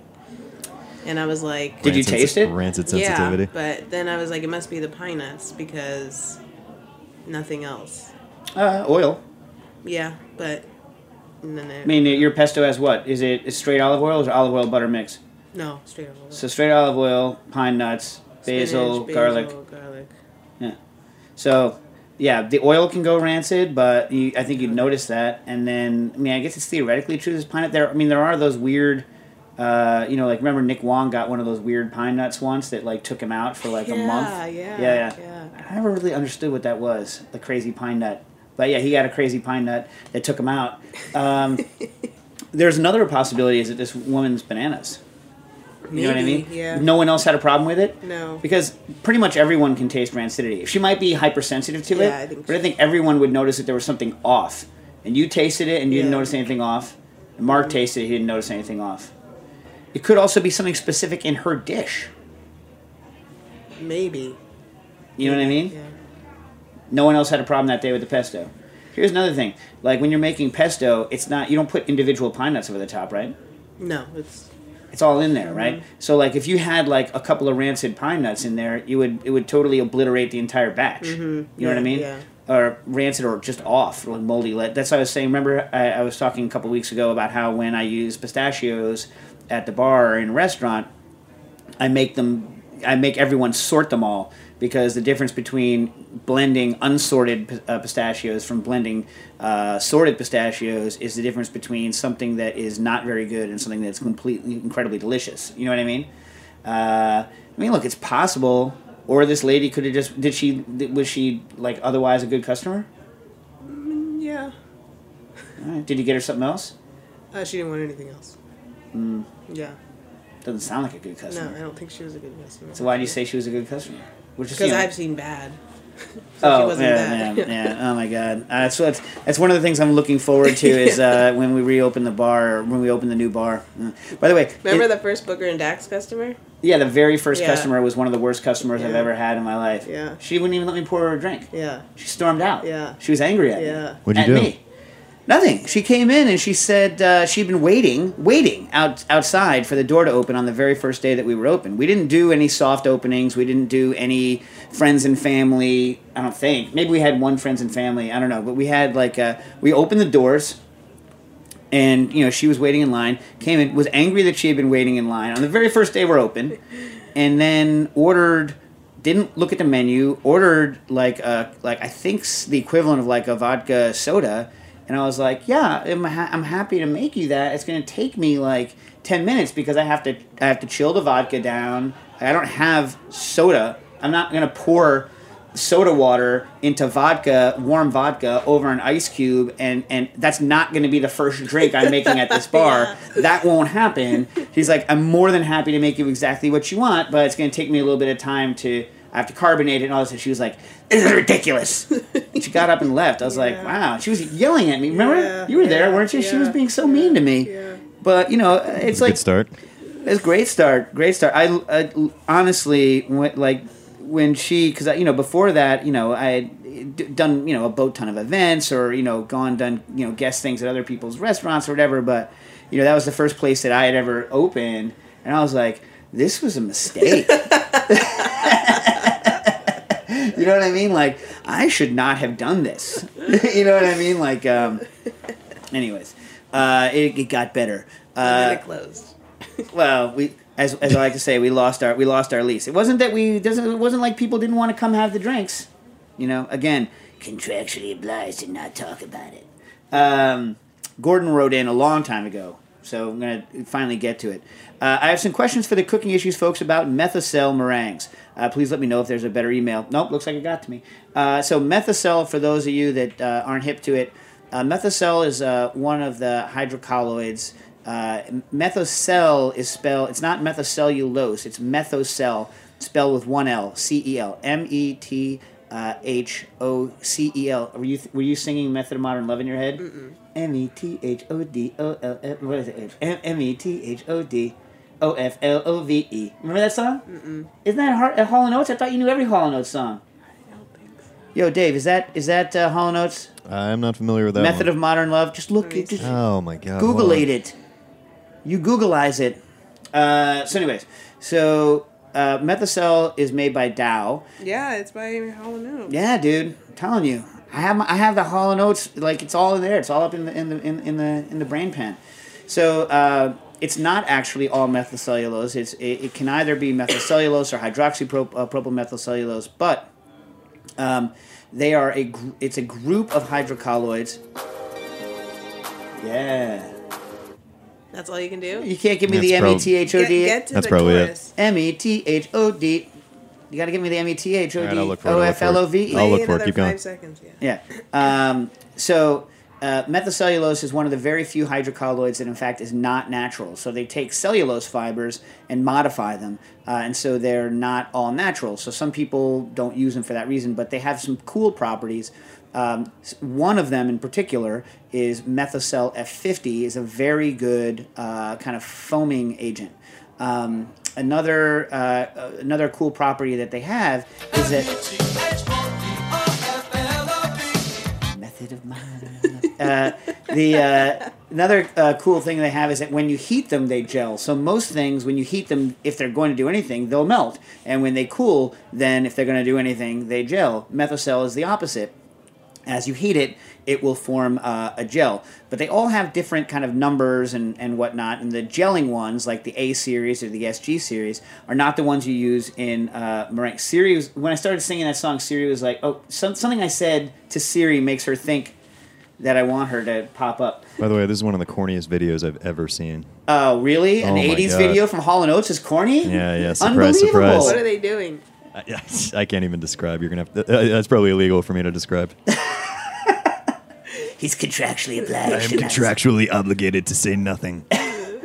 And I was like... Rancid, did you taste it? Rancid sensitivity. Yeah, but then I was like, it must be the pine nuts because nothing else. Oil. Yeah, but... No, no. I mean, your pesto has what? Is it straight olive oil or olive oil butter mix? No, straight olive oil. So straight olive oil, pine nuts, basil, garlic. Yeah. So, yeah, the oil can go rancid, but I think you'd notice that. And then, I mean, I guess it's theoretically true this pine nut. I mean, there are those weird... you know, like, remember Nick Wong got one of those weird pine nuts once that, like, took him out for, like, a month? Yeah. I never really understood what that was, the crazy pine nut. But, yeah, he got a crazy pine nut that took him out. There's another possibility is that this woman's bananas. You know what I mean? Yeah. No one else had a problem with it? No. Because pretty much everyone can taste rancidity. She might be hypersensitive to it, but I think everyone would notice that there was something off. And you tasted it, and you didn't notice anything off. And Mark tasted it, he didn't notice anything off. It could also be something specific in her dish. Maybe. You know what I mean? Yeah. No one else had a problem that day with the pesto. Here's another thing. Like, when you're making pesto, it's not... You don't put individual pine nuts over the top, right? No, it's... It's all in there, right? So, like, if you had, like, a couple of rancid pine nuts in there, it would totally obliterate the entire batch. You know what I mean? Yeah. Or rancid or just off, like moldy. That's what I was saying. Remember, I was talking a couple weeks ago about how when I use pistachios... at the bar or in a restaurant, I make everyone sort them all, because the difference between blending unsorted pistachios from blending sorted pistachios is the difference between something that is not very good and something that's completely, incredibly delicious. You know what I mean? I mean, look, it's possible, or this lady could have just, was she like otherwise a good customer? Yeah. All right. Did you get her something else? She didn't want anything else. Mm. Yeah. Doesn't sound like a good customer. No, I don't think she was a good customer. So why do you say she was a good customer? Because I've seen bad. So she wasn't bad. Oh my God. So that's one of the things I'm looking forward to is when we reopen the bar, or when we open the new bar. By the way, remember the first Booker and Dax customer? Yeah, the very first customer was one of the worst customers I've ever had in my life. Yeah. She wouldn't even let me pour her a drink. Yeah. She stormed out. Yeah. She was angry at me. Yeah. What'd you do? Me. Nothing. She came in and she said she'd been waiting outside for the door to open on the very first day that we were open. We didn't do any soft openings. We didn't do any friends and family, I don't think. Maybe we had one friends and family. I don't know. But we had like we opened the doors and, you know, she was waiting in line, came in, was angry that she had been waiting in line on the very first day we're open, and then ordered... Didn't look at the menu, ordered like I think the equivalent of like a vodka soda. And I was like, yeah, I'm happy to make you that. It's going to take me like 10 minutes because I have to chill the vodka down. I don't have soda. I'm not going to pour soda water into vodka, warm vodka, over an ice cube. And that's not going to be the first drink I'm making at this bar. Yeah. That won't happen. She's like, I'm more than happy to make you exactly what you want, but it's going to take me a little bit of time to... I have to carbonate it and all this. And she was like, this is ridiculous. And she got up and left. I was like, wow. She was yelling at me. Remember? You were there, weren't you? Yeah. She was being so mean to me. Yeah. But, you know, it's like... Good start. It's a great start. Great start. I honestly, when she... Because, you know, before that, you know, I had done, you know, a boat ton of events or, you know, done guest things at other people's restaurants or whatever. But, you know, that was the first place that I had ever opened. And I was like, this was a mistake. You know what I mean? Like, I should not have done this. You know what I mean? Like, anyways, it got better. And then it closed. Well, we, as I like to say, we lost our lease. It wasn't that it wasn't like people didn't want to come have the drinks. You know, again, contractually obliged to not talk about it. Gordon wrote in a long time ago, so I'm going to finally get to it. I have some questions for the Cooking Issues folks about Methocel meringues. Please let me know if there's a better email. Nope, looks like it got to me. So Methocel, for those of you that aren't hip to it, Methocel is one of the hydrocolloids Methocel is spelled, it's not methocellulose, it's Methocel, spelled with one L, C-E-L, M-E-T-H-O-C-E-L. Were you singing Method of Modern Love in your head? Mm-mm. M-E-T-H-O-D-O-L-F, what is it? M-E-T-H-O-D-O-F-L-O-V-E. Remember that song? Mm-mm. Isn't that Hall and Oates? I thought you knew every Hall and Oates song. I don't think so. Yo, Dave, is that Hall and Oates? I'm not familiar with that Method one. Of Modern Love. Just look. Just oh, my God. Google-ate it. You Googleize it. So, Methocel is made by Dow. Yeah, it's by Hall and Oates. Yeah, dude. I'm telling you. I have the Hall and Oates, like, it's all in there. It's all up in the brain pan. So, it's not actually all methylcellulose. It can either be methylcellulose or hydroxypropyl methylcellulose, but they are it's a group of hydrocolloids. Yeah. That's all you can do? You can't give me the M-E-T-H-O-D? Get to that's the probably chorus. It. M-E-T-H-O-D. You got to give me the M-E-T-H-O-D-O-F-L-O-V-E. I'll look for it. Keep going. 5 seconds, yeah. Methocellulose is one of the very few hydrocolloids that, in fact, is not natural. So they take cellulose fibers and modify them, and so they're not all natural. So some people don't use them for that reason, but they have some cool properties. One of them in particular is Methocel F50, is a very good kind of foaming agent. Another cool property that they have is that method of mine. Another cool thing they have is that when you heat them, they gel. So most things, when you heat them, if they're going to do anything, they'll melt. And when they cool, then if they're going to do anything, they gel. Methocel is the opposite. As you heat it, it will form a gel. But they all have different kind of numbers and whatnot. And the gelling ones, like the A series or the SG series, are not the ones you use in meringue. Siri was, when I started singing that song, Siri was like, oh, something I said to Siri makes her think that I want her to pop up. By the way, this is one of the corniest videos I've ever seen. Oh, really? An 80s video from Hall and Oates is corny? Yeah. Surprise, surprise. What are they doing? I can't even describe. You're gonna have to, that's probably illegal for me to describe. He's contractually obliged. I am contractually obligated to say nothing.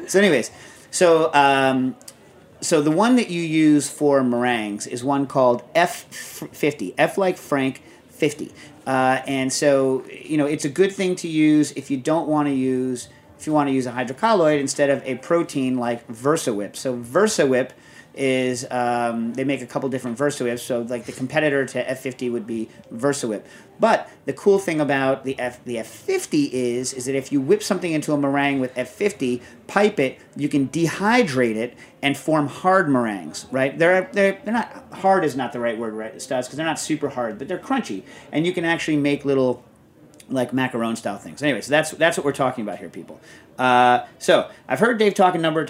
So, anyways, so the one that you use for meringues is one called F50. F like Frank 50. And so, you know, it's a good thing to use if you don't want to use a hydrocolloid instead of a protein like VersaWhip. So VersaWhip is they make a couple different VersaWhips, so like the competitor to F50 would be VersaWhip. But the cool thing about the F50 is that if you whip something into a meringue with F50, pipe it, you can dehydrate it and form hard meringues, right? They're not hard is not the right word, right, Stas, because they're not super hard, but they're crunchy, and you can actually make little like macaron style things. Anyway, so that's what we're talking about here, people. So I've heard Dave talk a number of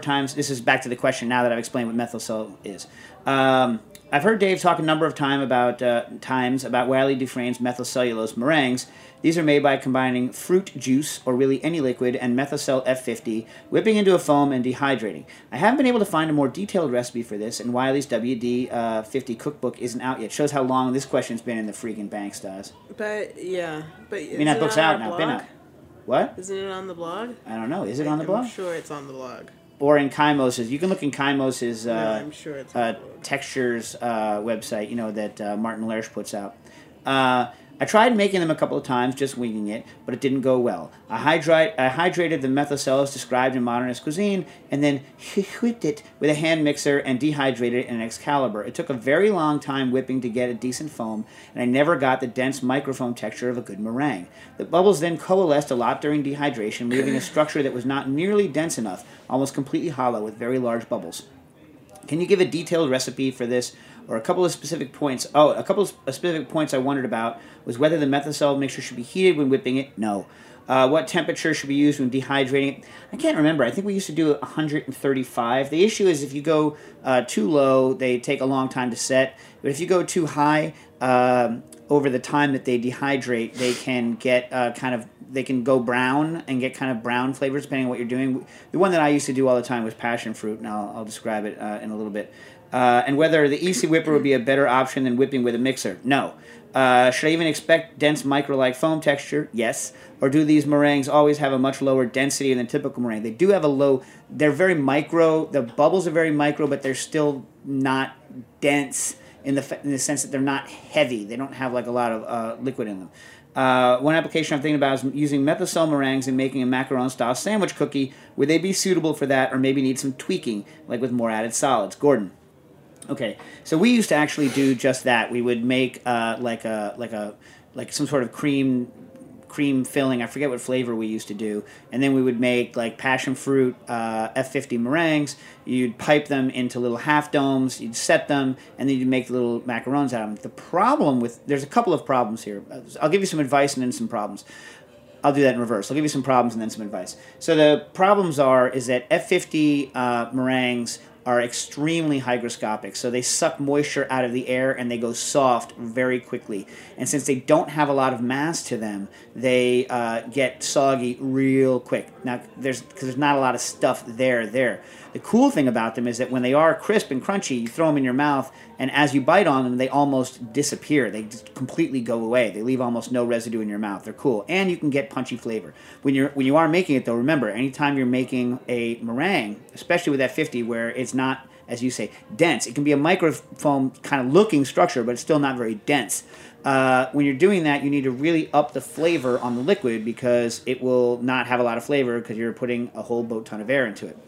times. This is back to the question now that I've explained what methylcell is. I've heard Dave talk a number of times about Wiley Dufresne's methylcellulose meringues. These are made by combining fruit juice, or really any liquid, and Methocel F50, whipping into a foam and dehydrating. I haven't been able to find a more detailed recipe for this, and Wiley's WD50 cookbook isn't out yet. Shows how long this question's been in the freaking bank, Stas. But I mean, that book's out now. Been out. What? Isn't it on the blog? I don't know. Is it on the blog? I'm sure it's on the blog. Or in Kymos's. You can look in Kymos's Textures website, you know, that Martin Lersch puts out. I tried making them a couple of times, just winging it, but it didn't go well. I hydrated the methocel as described in modernist cuisine, and then whipped it with a hand mixer and dehydrated it in an Excalibur. It took a very long time whipping to get a decent foam, and I never got the dense microfoam texture of a good meringue. The bubbles then coalesced a lot during dehydration, leaving a structure that was not nearly dense enough, almost completely hollow with very large bubbles. Can you give a detailed recipe for this? Or a couple of specific points. Oh, a couple of specific points I wondered about was whether the methocel mixture should be heated when whipping it. No. What temperature should be used when dehydrating it? I can't remember. I think we used to do 135. The issue is if you go too low, they take a long time to set. But if you go too high, over the time that they dehydrate, they can get they can go brown and get kind of brown flavors depending on what you're doing. The one that I used to do all the time was passion fruit, and I'll describe it in a little bit. And whether the EC Whipper would be a better option than whipping with a mixer? No. Should I even expect dense micro-like foam texture? Yes. Or do these meringues always have a much lower density than typical meringue? They do have a low... They're very micro. The bubbles are very micro, but they're still not dense in the sense that they're not heavy. They don't have like a lot of liquid in them. One application I'm thinking about is using Methocel meringues and making a macaron style sandwich cookie. Would they be suitable for that, or maybe need some tweaking, like with more added solids? Gordon. Okay, so we used to actually do just that. We would make like some sort of cream filling. I forget what flavor we used to do, and then we would make like passion fruit F50 meringues. You'd pipe them into little half domes. You'd set them, and then you'd make little macarons out of them. The problem with there's a couple of problems here. I'll give you some advice and then some problems. I'll do that in reverse. I'll give you some problems and then some advice. So the problems is that F50 meringues are extremely hygroscopic, so they suck moisture out of the air and they go soft very quickly. And since they don't have a lot of mass to them, they get soggy real quick. Now, because there's not a lot of stuff there. The cool thing about them is that when they are crisp and crunchy, you throw them in your mouth, and as you bite on them, they almost disappear. They just completely go away. They leave almost no residue in your mouth. They're cool, and you can get punchy flavor. When you are making it, though, remember, anytime you're making a meringue, especially with that 50, where it's not, as you say, dense. It can be a microfoam kind of looking structure, but it's still not very dense. When you're doing that, you need to really up the flavor on the liquid because it will not have a lot of flavor because you're putting a whole boat ton of air into it.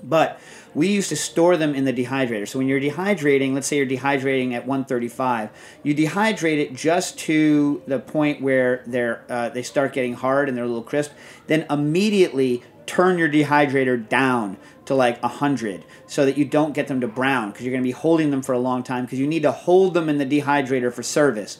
But we used to store them in the dehydrator. So when you're dehydrating, let's say you're dehydrating at 135, you dehydrate it just to the point where they start getting hard and they're a little crisp. Then immediately turn your dehydrator down to like 100 so that you don't get them to brown because you're going to be holding them for a long time because you need to hold them in the dehydrator for service.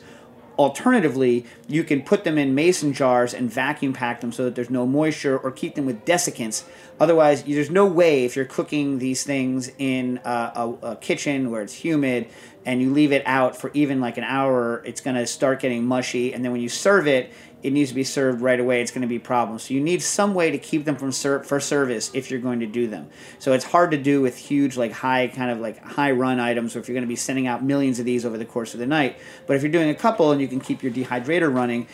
Alternatively, you can put them in mason jars and vacuum pack them so that there's no moisture or keep them with desiccants. Otherwise, there's no way if you're cooking these things in a kitchen where it's humid and you leave it out for even like an hour, it's going to start getting mushy. And then when you serve it, it needs to be served right away. It's going to be a problem. So you need some way to keep them for service if you're going to do them. So it's hard to do with huge, like high run items, or if you're going to be sending out millions of these over the course of the night. But if you're doing a couple and you can keep your dehydrator running,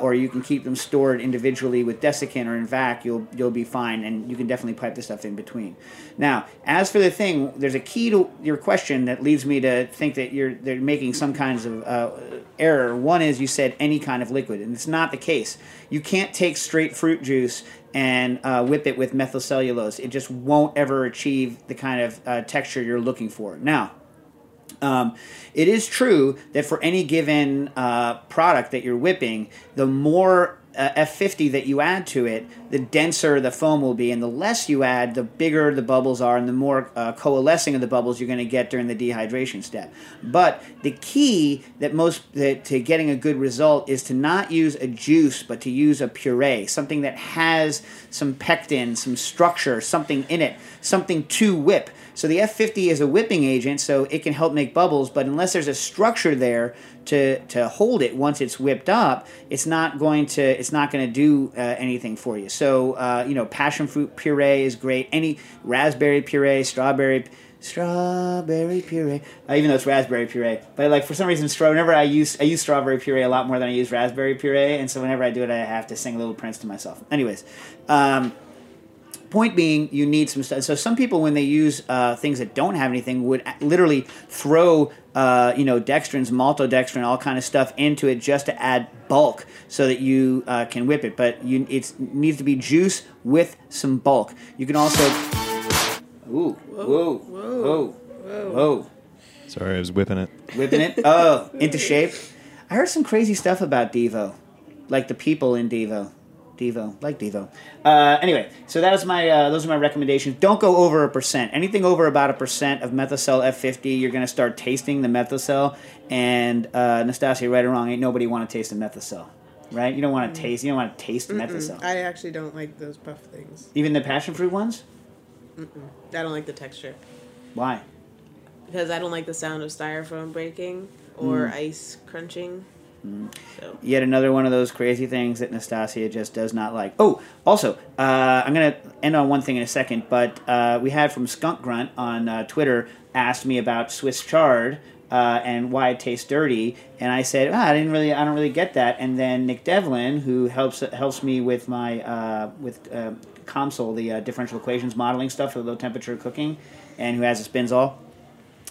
or you can keep them stored individually with desiccant or in vac, you'll be fine, and you can definitely pipe the stuff in between. Now, as for the thing, there's a key to your question that leads me to think that they're making some kinds of error. One is you said any kind of liquid, and it's not the case. You can't take straight fruit juice and whip it with methylcellulose. It just won't ever achieve the kind of texture you're looking for. Now, it is true that for any given product that you're whipping, the more F50 that you add to it, the denser the foam will be, and the less you add, the bigger the bubbles are and the more coalescing of the bubbles you're going to get during the dehydration step. But the key to getting a good result is to not use a juice, but to use a puree, something that has some pectin, some structure, something in it, something to whip. So the F50 is a whipping agent, so it can help make bubbles, but unless there's a structure there to hold it once it's whipped up, it's not going to do anything for you. So passion fruit puree is great. Any raspberry puree, strawberry puree. Even though it's raspberry puree, but like for some reason, whenever I use strawberry puree a lot more than I use raspberry puree, and so whenever I do it, I have to sing a little Prince to myself. Anyways. Point being, you need some stuff. So some people, when they use things that don't have anything, would literally throw dextrins, maltodextrin, all kind of stuff into it just to add bulk so that you can whip it. But it needs to be juice with some bulk. You can also... Ooh, whoa, whoa, whoa, whoa. Sorry, I was whipping it. Whipping it? Oh, into shape. I heard some crazy stuff about Devo, like the people in Devo. Devo. Anyway, so that is those are my recommendations. Don't go over 1%. Anything over about 1% of Methocel F50, you're going to start tasting the Methocel. And Nastassia, right or wrong, ain't nobody want to taste the Methocel, right? You don't want to taste. You don't want to taste the Methocel. I actually don't like those puff things. Even the passion fruit ones. I don't like the texture. Why? Because I don't like the sound of styrofoam breaking or ice crunching. So. Yet another one of those crazy things that Nastassia just does not like. Oh, also, I'm going to end on one thing in a second, but we had from Skunk Grunt on Twitter asked me about Swiss chard and why it tastes dirty, and I said, I don't really get that. And then Nick Devlin, who helps me with my COMSOL, the differential equations modeling stuff for low temperature cooking, and who has a Spinzall,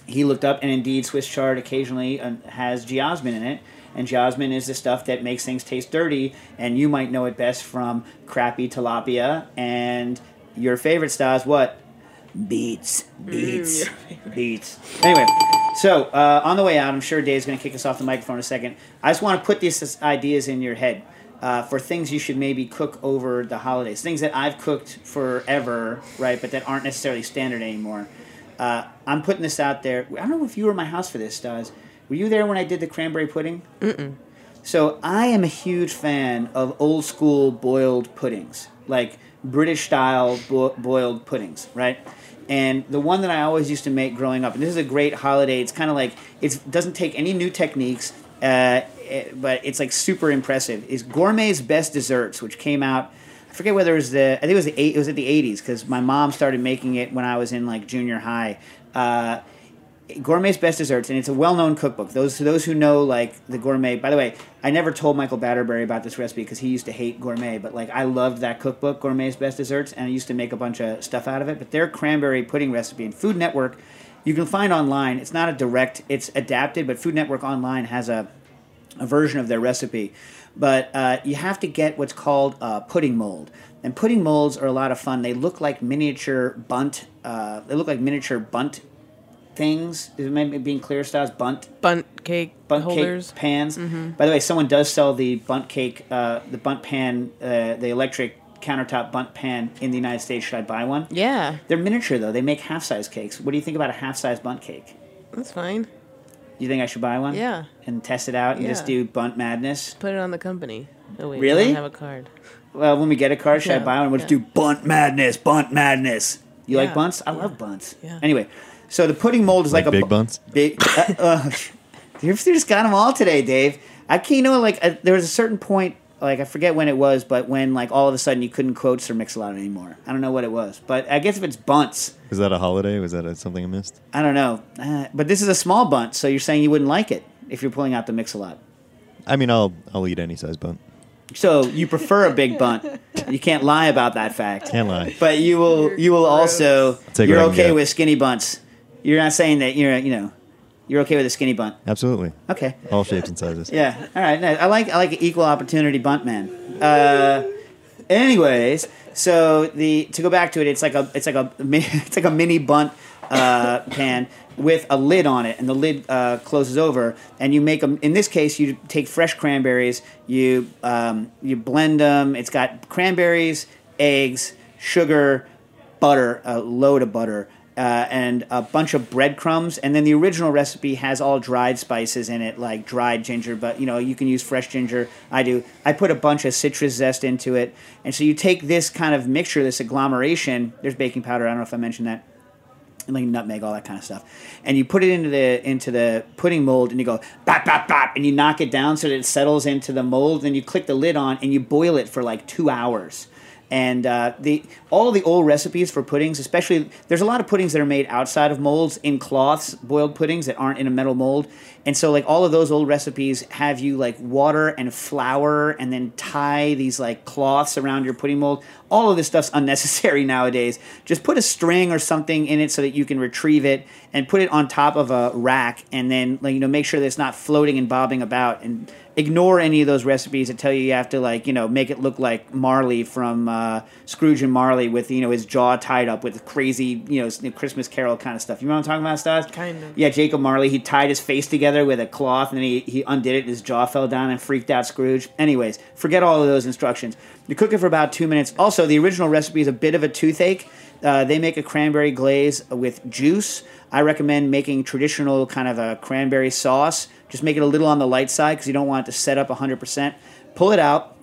he looked up, and indeed Swiss chard occasionally has geosmin in it, and geosmin is the stuff that makes things taste dirty, and you might know it best from crappy tilapia, and your favorite style is what? Beets. Anyway, so on the way out, I'm sure Dave's going to kick us off the microphone in a second. I just want to put these ideas in your head for things you should maybe cook over the holidays, things that I've cooked forever, right, but that aren't necessarily standard anymore. I'm putting this out there. I don't know if you were at my house for this, Stas. Were you there when I did the cranberry pudding? Mm-mm. So I am a huge fan of old-school boiled puddings, like British-style boiled puddings, right? And the one that I always used to make growing up, and this is a great holiday. It's kind of like it doesn't take any new techniques, but it's like super impressive, is Gourmet's Best Desserts, which came out. I forget whether it was it was at the 80s, because my mom started making it when I was in like junior high. Gourmet's Best Desserts, and it's a well-known cookbook. Those who know like the Gourmet. By the way, I never told Michael Batterbury about this recipe because he used to hate Gourmet, but like I loved that cookbook, Gourmet's Best Desserts, and I used to make a bunch of stuff out of it. But their cranberry pudding recipe and Food Network, you can find online. It's not a direct, it's adapted, but Food Network online has a version of their recipe. But you have to get what's called a pudding mold. And pudding molds are a lot of fun. They look like miniature bundt. Things. Is it maybe being clear, Stas? Bundt cake pans. Mm-hmm. By the way, someone does sell the bundt cake, the bundt pan, the electric countertop bundt pan in the United States. Should I buy one? Yeah. They're miniature, though. They make half-size cakes. What do you think about a half-size bundt cake? That's fine. You think I should buy one? Yeah. And test it out and just do bundt madness? Just put it on the company. Oh, wait, really? I don't have a card. Well, when we get a card, should I buy one? We'll just do bundt madness. You like bunts? I love bunts. Yeah. Anyway, so the pudding mold is like a big bunts? Big. You just got them all today, Dave. There was a certain point, like I forget when it was, but when like all of a sudden you couldn't quote Sir Mix-a-Lot anymore. I don't know what it was, but I guess if it's bunts. Was that a holiday? Was that something I missed? I don't know. But this is a small bunt, so you're saying you wouldn't like it if you're pulling out the Mix-a-Lot. I mean, I'll eat any size bunt. So you prefer a big bunt. You can't lie about that fact. Can't lie. But you will also, you're okay with skinny bunts. You're not saying that you're okay with a skinny bunt. Absolutely. Okay. All shapes and sizes. Yeah. All right. Nice. I like an equal opportunity bunt man. Anyways, so to go back to it, it's like a mini bunt pan with a lid on it, and the lid closes over, and you make them. In this case, you take fresh cranberries, you blend them. It's got cranberries, eggs, sugar, butter, a load of butter. And a bunch of breadcrumbs, and then the original recipe has all dried spices in it, like dried ginger, but you can use fresh ginger. I do. I put a bunch of citrus zest into it, and so you take this kind of mixture, this agglomeration. There's baking powder. I don't know if I mentioned that, and like nutmeg, all that kind of stuff, and you put it into the pudding mold, and you go bap bap bap, and you knock it down so that it settles into the mold. Then you click the lid on, and you boil it for like 2 hours. And all the old recipes for puddings, especially, there's a lot of puddings that are made outside of molds in cloths, boiled puddings that aren't in a metal mold. And so, like, all of those old recipes have you, like, water and flour and then tie these, like, cloths around your pudding mold. All of this stuff's unnecessary nowadays. Just put a string or something in it so that you can retrieve it and put it on top of a rack and then, like, make sure that it's not floating and bobbing about, and ignore any of those recipes that tell you have to, like, make it look like Marley from Scrooge and Marley with, his jaw tied up with crazy, Christmas Carol kind of stuff. You know what I'm talking about, Stas? Kind of. Yeah, Jacob Marley, he tied his face together with a cloth, and then he undid it, and his jaw fell down and freaked out Scrooge. Anyways, forget all of those instructions. You cook it for about 2 minutes. Also, the original recipe is a bit of a toothache. They make a cranberry glaze with juice. I recommend making traditional kind of a cranberry sauce. Just make it a little on the light side because you don't want it to set up 100%. Pull it out,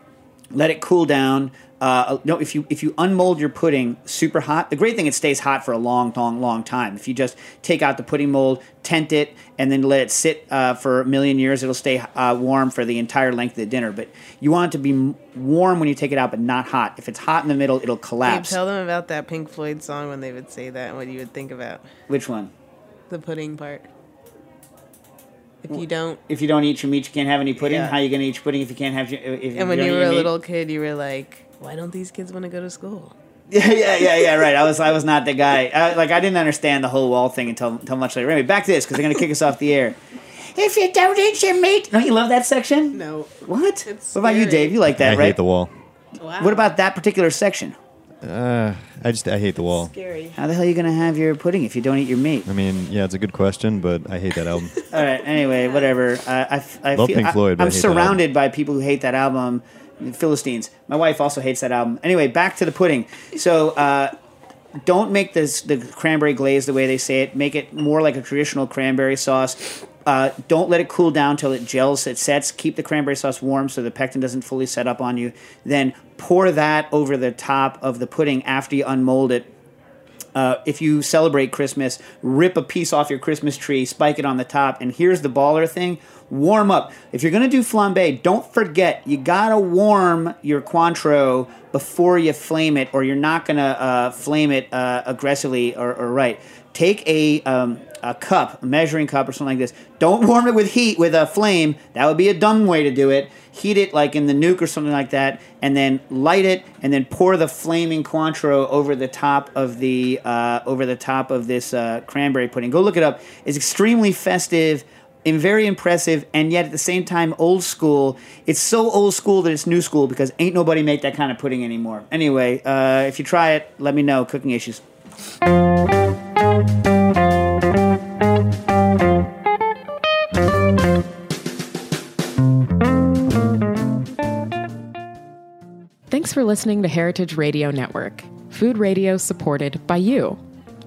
let it cool down, No, if you unmold your pudding super hot, the great thing, it stays hot for a long, long, long time. If you just take out the pudding mold, tent it, and then let it sit for a million years, it'll stay warm for the entire length of the dinner. But you want it to be warm when you take it out, but not hot. If it's hot in the middle, it'll collapse. Can you tell them about that Pink Floyd song when they would say that and what you would think about? Which one? The pudding part. If you don't eat your meat, you can't have any pudding. Yeah. How are you going to eat your pudding if you can't have your... And when you were a little kid, you were like, why don't these kids want to go to school? Yeah, right. I was not the guy. I didn't understand the whole wall thing until much later. Anyway, back to this, because they're going to kick us off the air. If you don't eat your meat... Don't you love that section? No. What? What about you, Dave? You like that, right? I hate the wall. Wow. What about that particular section? I hate the wall. Scary. How the hell are you gonna have your pudding if you don't eat your meat? I mean, yeah, it's a good question, but I hate that album. All right, anyway, whatever. I love Pink Floyd. I'm surrounded by people who hate that album. Philistines. My wife also hates that album. Anyway, back to the pudding. So, don't make the cranberry glaze the way they say it. Make it more like a traditional cranberry sauce. Don't let it cool down till it gels, it sets. Keep the cranberry sauce warm so the pectin doesn't fully set up on you. Then pour that over the top of the pudding after you unmold it. If you celebrate Christmas, rip a piece off your Christmas tree, spike it on the top, and here's the baller thing. Warm up. If you're going to do flambé, don't forget, you got to warm your Cointreau before you flame it, or you're not going to flame it aggressively or right. Take a cup, a measuring cup or something like this. Don't warm it with heat, with a flame. That would be a dumb way to do it. Heat it like in the nuke or something like that, and then light it, and then pour the flaming Cointreau over the top of the this cranberry pudding. Go look it up. It's extremely festive and very impressive, and yet at the same time old school. It's so old school that it's new school because ain't nobody make that kind of pudding anymore. Anyway, if you try it, let me know. Cooking Issues. Thanks for listening to Heritage Radio Network, food radio supported by you.